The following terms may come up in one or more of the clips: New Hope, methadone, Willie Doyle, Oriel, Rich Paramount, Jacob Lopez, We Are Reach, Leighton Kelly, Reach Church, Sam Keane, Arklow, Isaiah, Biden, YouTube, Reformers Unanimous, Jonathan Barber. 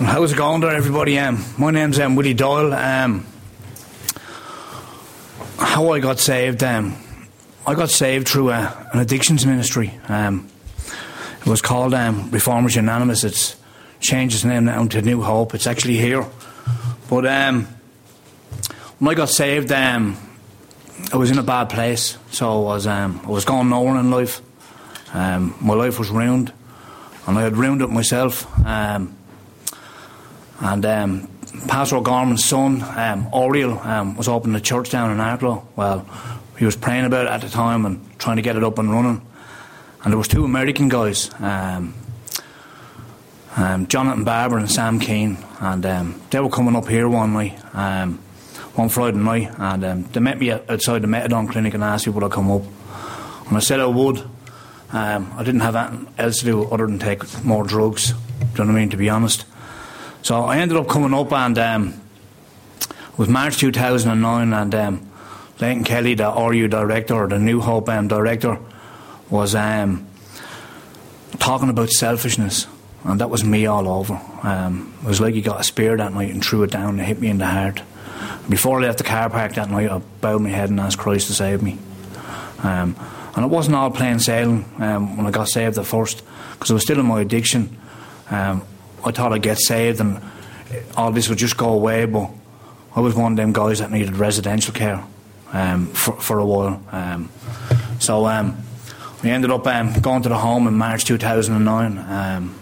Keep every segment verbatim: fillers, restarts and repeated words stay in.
How's it going there, everybody? Um, my name's um, Willie Doyle. Um, how I got saved? Um, I got saved through a, an addictions ministry. Um, it was called um, Reformers Unanimous. It's changed its name now to New Hope. It's actually here. But um, when I got saved, um, I was in a bad place. So I was, um, I was going nowhere in life. Um, my life was ruined, and I had ruined it myself. Um, And um, Pastor O'Gorman's son, um, Oriel, um, was opening a church down in Arklow. Well, he was praying about it at the time and trying to get it up and running. And there was two American guys, um, um, Jonathan Barber and Sam Keane. And um, they were coming up here one night, um, one Friday night. And um, they met me outside the methadone clinic and asked me would I come up. And I said I would. Um, I didn't have anything else to do other than take more drugs, do you know what I mean, to be honest. So I ended up coming up, and um, it was March two thousand nine, and um, Leighton Kelly, the R U director, or the New Hope um, director, was um, talking about selfishness, and that was me all over. Um, it was like he got a spear that night and threw it down and hit me in the heart. Before I left the car park that night, I bowed my head and asked Christ to save me. Um, and it wasn't all plain sailing um, when I got saved at first, because I was still in my addiction. Um, I thought I'd get saved and all this would just go away, but I was one of them guys that needed residential care um, for, for a while. Um, so um, we ended up um, going to the home in March two thousand nine um,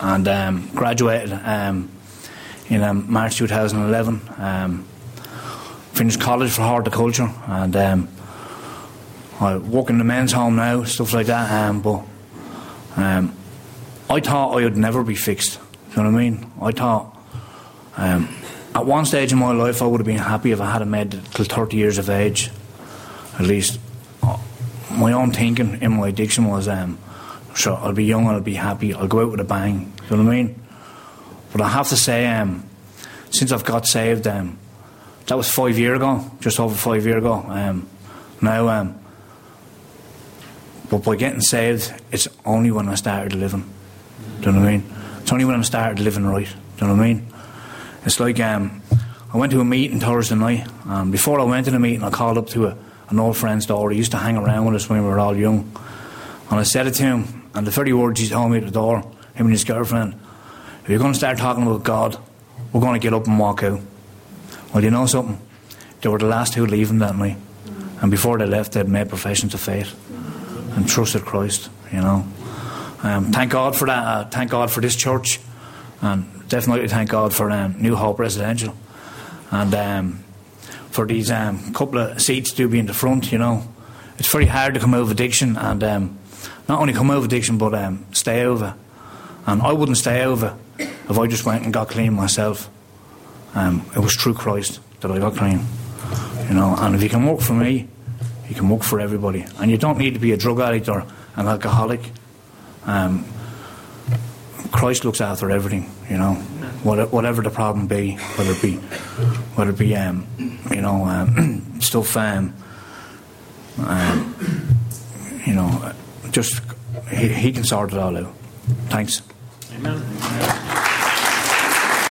and um, graduated um, in um, March two thousand eleven. Um, finished college for horticulture, and um, I work in the men's home now, stuff like that. Um, but um, I thought I would never be fixed. You know what I mean? I thought um, at one stage in my life I would have been happy if I had made it till thirty years of age. At least uh, my own thinking in my addiction was, um, sure, I'll be young, I'll be happy, I'll go out with a bang. You know what I mean? But I have to say, um, since I've got saved, um, that was five years ago, just over five years ago. Um, now, um, but by getting saved, it's only when I started living. Do you know what I mean? It's only when I started living right. Do you know what I mean? It's like um, I went to a meeting Thursday night, and before I went to the meeting, I called up to a, an old friend's daughter. He used to hang around with us when we were all young. And I said it to him, and the very words he told me at the door, him and his girlfriend, if you're going to start talking about God, we're going to get up and walk out. Well, you know something? They were the last two leaving that night. And before they left, they'd made professions of faith and trusted Christ, you know. Um, thank God for that. Uh, thank God for this church, and definitely thank God for um, New Hope Residential, and um, for these um, couple of seats to be in the front. You know, it's very hard to come out of addiction, and um, not only come out of addiction, but um, stay over. And I wouldn't stay over if I just went and got clean myself. Um, it was through Christ that I got clean. You know, and if you can work for me, you can work for everybody. And you don't need to be a drug addict or an alcoholic. Um, Christ looks after everything, you know, whatever the problem be, whether it be, whether it be, um, you know, um, stuff, um, um, you know, just he, he can sort it all out. Thanks. Amen.